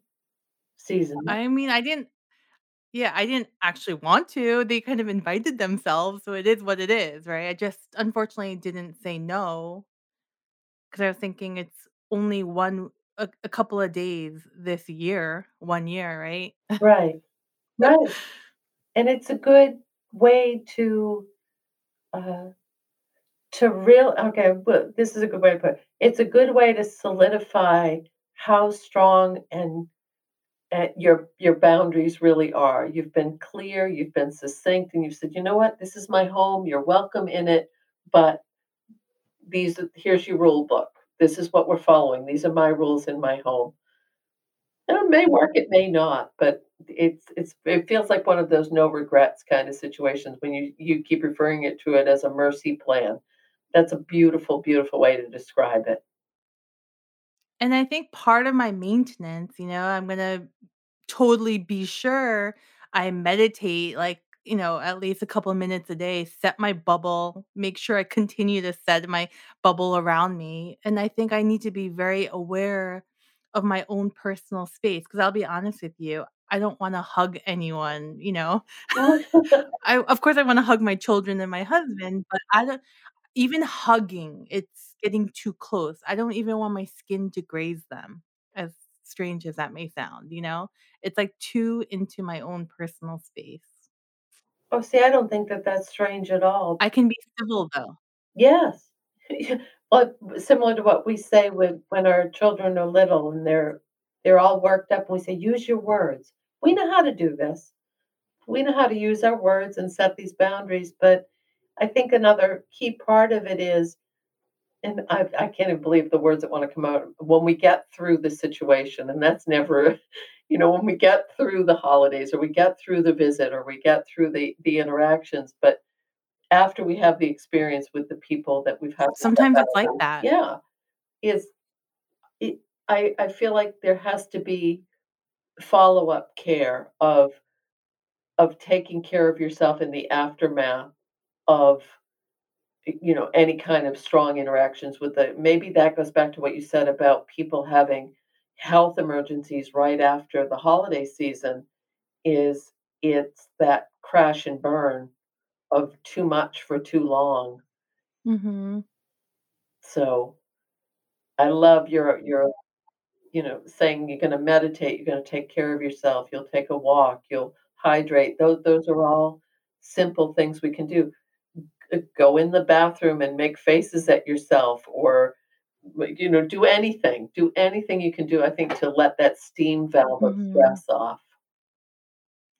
season. I mean, I didn't, yeah, I didn't actually want to. They kind of invited themselves. So it is what it is, right? I just unfortunately didn't say no because I was thinking it's only one, a, a couple of days this year, one year, right? Right. Right. And it's a good way to, uh, to real, okay, well, this is a good way to put it. It's a good way to solidify how strong and uh, your your boundaries really are. You've been clear, you've been succinct, and you've said, you know what, this is my home. You're welcome in it, but these here's your rule book. This is what we're following. These are my rules in my home. And it may work, it may not, but it's it's it feels like one of those no regrets kind of situations when you you keep referring it to it as a mercy plan. That's a beautiful, beautiful way to describe it. And I think part of my maintenance, you know, I'm going to totally be sure I meditate, like, you know, at least a couple of minutes a day, set my bubble, make sure I continue to set my bubble around me. And I think I need to be very aware of my own personal space because I'll be honest with you. I don't want to hug anyone, you know. I, of course, I want to hug my children and my husband, but I don't. Even hugging, it's getting too close. I don't even want my skin to graze them, as strange as that may sound, you know? It's like too into my own personal space. Oh, see, I don't think that that's strange at all. I can be civil, though. Yes. Well, similar to what we say when, when our children are little and they're they're all worked up, and we say, use your words. We know how to do this. We know how to use our words and set these boundaries, but I think another key part of it is, and I, I can't even believe the words that want to come out, when we get through the situation, and that's never, you know, when we get through the holidays or we get through the visit or we get through the, the interactions, but after we have the experience with the people that we've had. Sometimes it's like that. Yeah. Is it, I, I feel like there has to be follow-up care of, of taking care of yourself in the aftermath of, you know, any kind of strong interactions with the, maybe that goes back to what you said about people having health emergencies right after the holiday season, is it's that crash and burn of too much for too long. Mm-hmm. So I love your, your, you know, saying you're going to meditate, you're going to take care of yourself, you'll take a walk, you'll hydrate. Those, those are all simple things we can do. Go in the bathroom and make faces at yourself, or, you know, do anything, do anything you can do, I think, to let that steam valve of mm-hmm. stress off.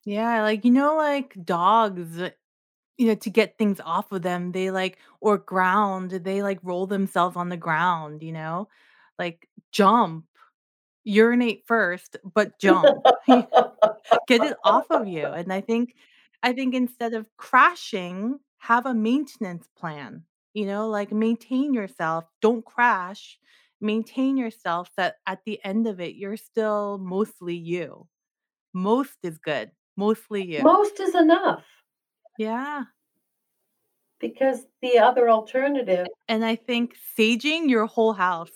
Yeah. Like, you know, like dogs, you know, to get things off of them, they like, or ground, they like roll themselves on the ground, you know, like jump, urinate first, but jump, get it off of you. And I think, I think instead of crashing, have a maintenance plan, you know, like maintain yourself, don't crash, maintain yourself, that at the end of it, you're still mostly you. Most is good. Mostly you. Most is enough. Yeah. Because the other alternative. And I think saging your whole house.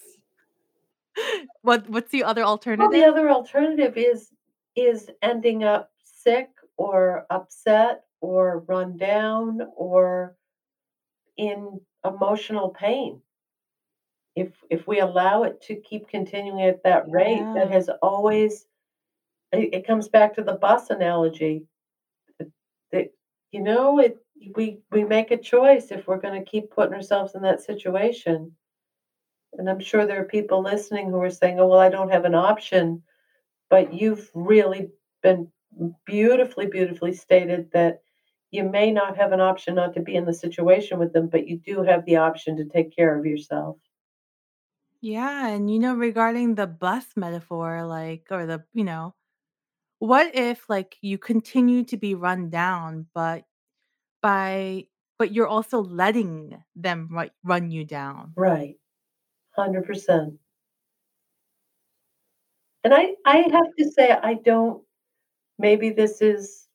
What What's the other alternative? Well, the other alternative is is ending up sick or upset or run down or in emotional pain. If if we allow it to keep continuing at that rate, yeah. that has always... It comes back to the bus analogy. That, you know, it we we make a choice if we're going to keep putting ourselves in that situation. And I'm sure there are people listening who are saying, "Oh, well, I don't have an option." But you've really been beautifully, beautifully stated that you may not have an option not to be in the situation with them, but you do have the option to take care of yourself. Yeah, and you know, regarding the bus metaphor, like, or the, you know, what if like you continue to be run down, but by but you're also letting them run, run you down? Right. one hundred percent. And I, I have to say, I don't, maybe this is,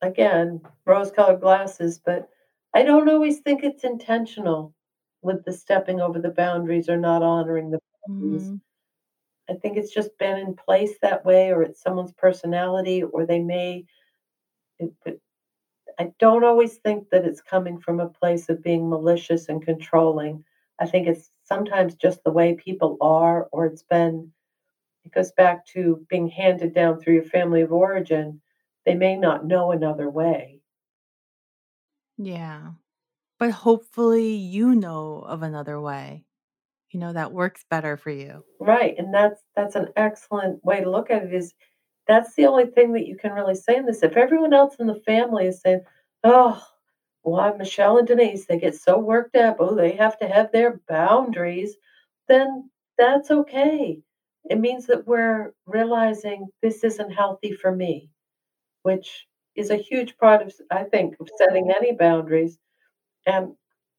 again, rose-colored glasses, but I don't always think it's intentional with the stepping over the boundaries or not honoring the boundaries. Mm-hmm. I think it's just been in place that way, or it's someone's personality, or they may, it, it, I don't always think that it's coming from a place of being malicious and controlling. I think it's sometimes just the way people are, or it's been, it goes back to being handed down through your family of origin. They may not know another way. Yeah. But hopefully you know of another way, you know, that works better for you. Right. And that's, that's an excellent way to look at it, is that's the only thing that you can really say in this. If everyone else in the family is saying, "Oh, well, Michelle and Denise, they get so worked up. Oh, they have to have their boundaries." Then that's okay. It means that we're realizing this isn't healthy for me, which is a huge part of, I think, of setting any boundaries. And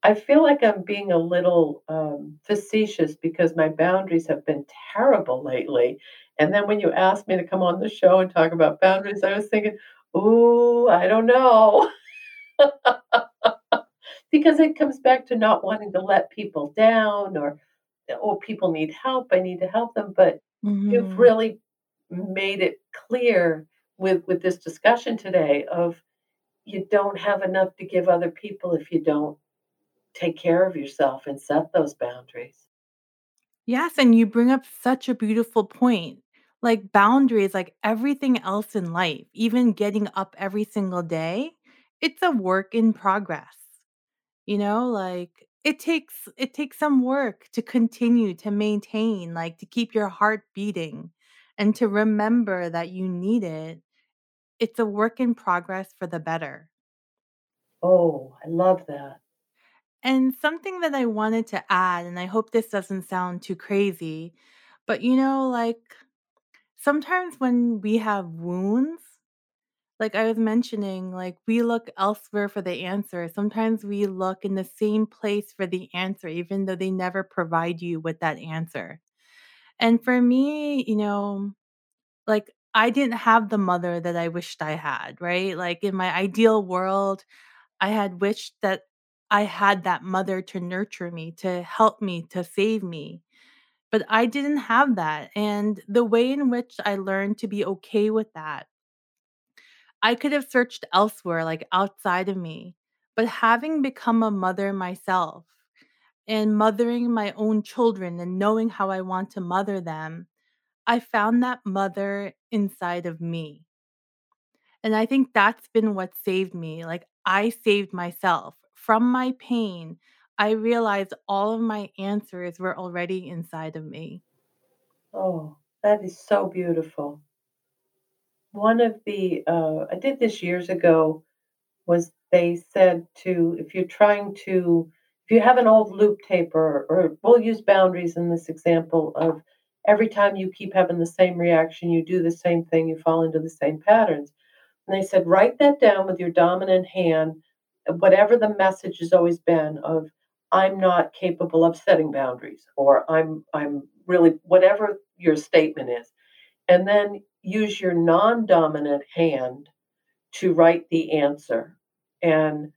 I feel like I'm being a little um, facetious because my boundaries have been terrible lately. And then when you asked me to come on the show and talk about boundaries, I was thinking, ooh, I don't know. Because it comes back to not wanting to let people down, or, oh, people need help, I need to help them. But mm-hmm. you've really made it clear with, with this discussion today of, you don't have enough to give other people if you don't take care of yourself and set those boundaries. Yes. And you bring up such a beautiful point, like boundaries, like everything else in life, even getting up every single day, it's a work in progress. You know, like it takes, it takes some work to continue to maintain, like to keep your heart beating and to remember that you need it. It's a work in progress for the better. Oh, I love that. And something that I wanted to add, and I hope this doesn't sound too crazy, but you know, like sometimes when we have wounds, like I was mentioning, like we look elsewhere for the answer. Sometimes we look in the same place for the answer, even though they never provide you with that answer. And for me, you know, like I didn't have the mother that I wished I had, right? Like in my ideal world, I had wished that I had that mother to nurture me, to help me, to save me. But I didn't have that. And the way in which I learned to be okay with that, I could have searched elsewhere, like outside of me. But having become a mother myself and mothering my own children and knowing how I want to mother them, I found that mother inside of me. And I think that's been what saved me. Like, I saved myself from my pain. I realized all of my answers were already inside of me. Oh, that is so beautiful. One of the, uh, I did this years ago, was they said to, if you're trying to, if you have an old loop tape, or, or we'll use boundaries in this example of every time you keep having the same reaction, you do the same thing, you fall into the same patterns. And they said, write that down with your dominant hand, whatever the message has always been of, I'm not capable of setting boundaries, or I'm, I'm really, whatever your statement is. And then use your non-dominant hand to write the answer. And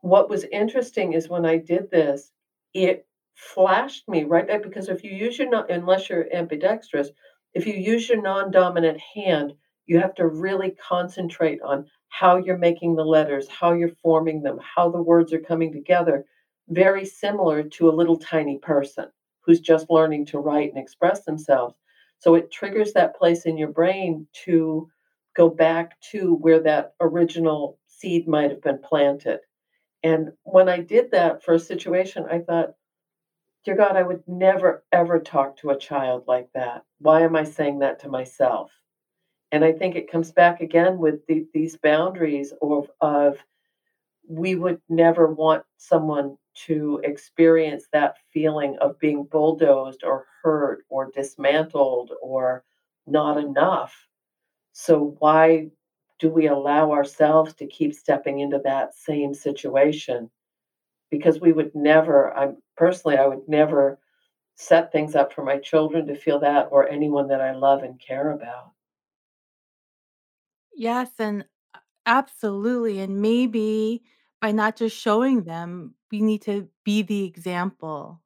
what was interesting is when I did this, it flashed me right there, because if you use your, non, unless you're ambidextrous, if you use your non-dominant hand, you have to really concentrate on how you're making the letters, how you're forming them, how the words are coming together, very similar to a little tiny person who's just learning to write and express themselves. So it triggers that place in your brain to go back to where that original seed might have been planted. And when I did that for a situation, I thought, dear God, I would never, ever talk to a child like that. Why am I saying that to myself? And I think it comes back again with the, these boundaries of, of we would never want someone to experience that feeling of being bulldozed or hurt or dismantled or not enough. So why do we allow ourselves to keep stepping into that same situation? Because we would never, I personally, I would never set things up for my children to feel that, or anyone that I love and care about. Yes, and absolutely. And maybe by not just showing them, we need to be the example,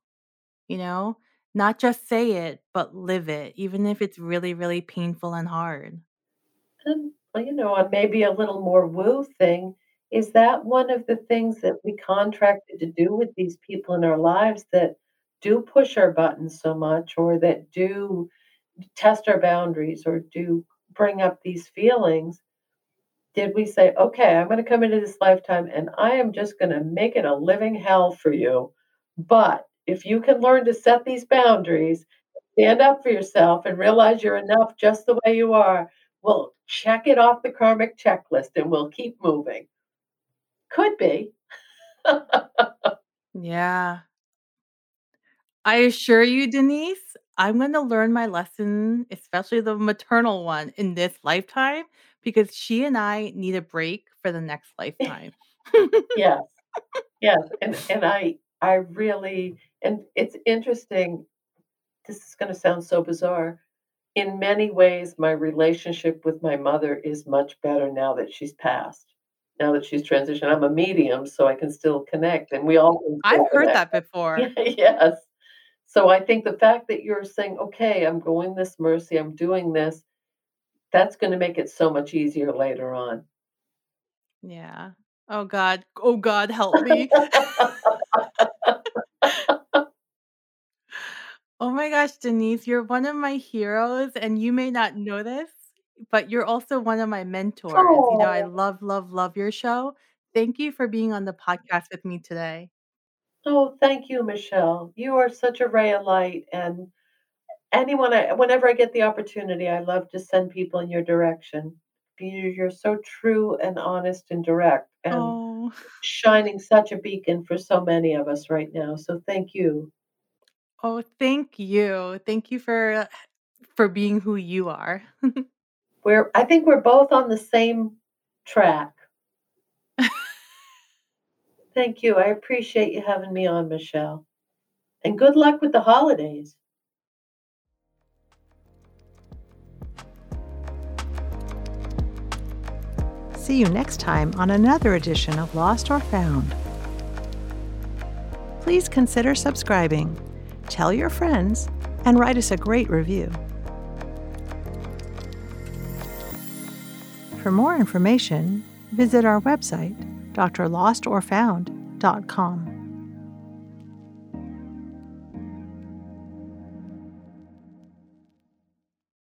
you know, not just say it, but live it, even if it's really, really painful and hard. And, you know, and maybe a little more woo thing is that one of the things that we contracted to do with these people in our lives that do push our buttons so much, or that do test our boundaries, or do bring up these feelings, did we say, okay, I'm going to come into this lifetime and I am just going to make it a living hell for you. But if you can learn to set these boundaries, stand up for yourself and realize you're enough just the way you are, we'll check it off the karmic checklist and we'll keep moving. Could be. Yeah. I assure you, Denise, I'm going to learn my lesson, especially the maternal one, in this lifetime, because she and I need a break for the next lifetime. Yes. Yes. And and I I really, and it's interesting, this is going to sound so bizarre. In many ways, my relationship with my mother is much better now that she's passed. Now that she's transitioned, I'm a medium, so I can still connect. And we all I've heard connect. That before. Yes. So I think the fact that you're saying, okay, I'm going this mercy, I'm doing this, that's going to make it so much easier later on. Yeah. Oh, God. Oh, God, help me. Oh, my gosh, Denise, you're one of my heroes, and you may not know this, but you're also one of my mentors. Oh. You know, I love, love, love your show. Thank you for being on the podcast with me today. Oh, thank you, Michelle. You are such a ray of light. And anyone, I, whenever I get the opportunity, I love to send people in your direction. You, you're so true and honest and direct, and oh. shining such a beacon for so many of us right now. So thank you. Oh, thank you. Thank you for for being who you are. we're, I think we're both on the same track. Thank you. I appreciate you having me on, Michelle. And good luck with the holidays. See you next time on another edition of Lost or Found. please consider subscribing, tell your friends, and write us a great review. For more information, visit our website, Dr Lost or Found dot com.